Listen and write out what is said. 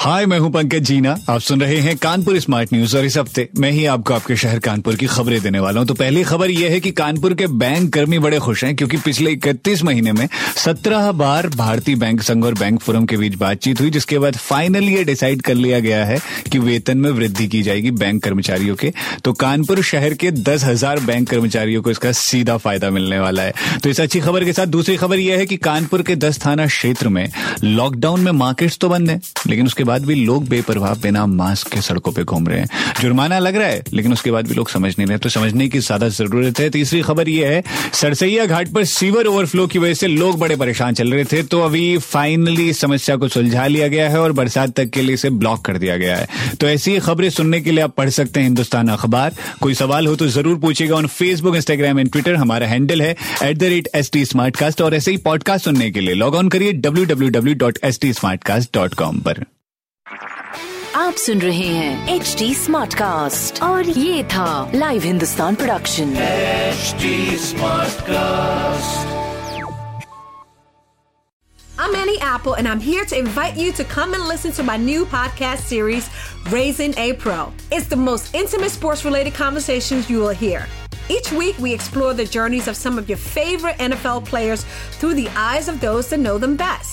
हाय, मैं हूँ पंकज जीना। आप सुन रहे हैं कानपुर स्मार्ट न्यूज और इस हफ्ते मैं ही आपको आपके शहर कानपुर की खबरें देने वाला हूँ। तो पहली खबर यह है कि कानपुर के बैंक कर्मी बड़े खुश हैं क्योंकि पिछले 31 महीने में 17 बार भारतीय बैंक संघ और बैंक फोरम के बीच बातचीत हुई, जिसके बाद फाइनली ये डिसाइड कर लिया गया है कि वेतन में वृद्धि की जाएगी बैंक कर्मचारियों के। तो कानपुर शहर के 10,000 बैंक कर्मचारियों को इसका सीधा फायदा मिलने वाला है। तो इस अच्छी खबर के साथ दूसरी खबर यह है कि कानपुर के 10 थाना क्षेत्र में लॉकडाउन में मार्केट्स तो बंद है, लेकिन उसके बाद भी लोग बेपरवाह बिना मास्क के सड़कों पे घूम रहे हैं। जुर्माना लग रहा है लेकिन उसके बाद भी लोग समझ नहीं रहे, तो समझने की ज्यादा जरूरत है। तीसरी खबर यह है, सरसैया घाट पर सीवर ओवरफ्लो की वजह से लोग बड़े परेशान चल रहे थे, तो अभी फाइनली इस समस्या को सुलझा लिया गया है और बरसात तक के लिए इसे ब्लॉक कर दिया गया है। तो ऐसी खबरें सुनने के लिए आप पढ़ सकते हैं हिंदुस्तान अखबार। कोई सवाल हो तो जरूर पूछेगा on Facebook, Instagram and Twitter. हमारा हैंडल है @STSmartcast और ऐसे ही पॉडकास्ट सुनने के लिए लॉग ऑन करिए www.stsmartcast.com पर। आप सुन रहे हैं HD Smartcast और ये था live Hindustan production. HD Smartcast. I'm Annie Apple, and I'm here to invite you to come and listen to my new podcast series, Raising a Pro. It's the most intimate sports-related conversations you will hear. Each week, we explore the journeys of some of your favorite NFL players through the eyes of those that know them best.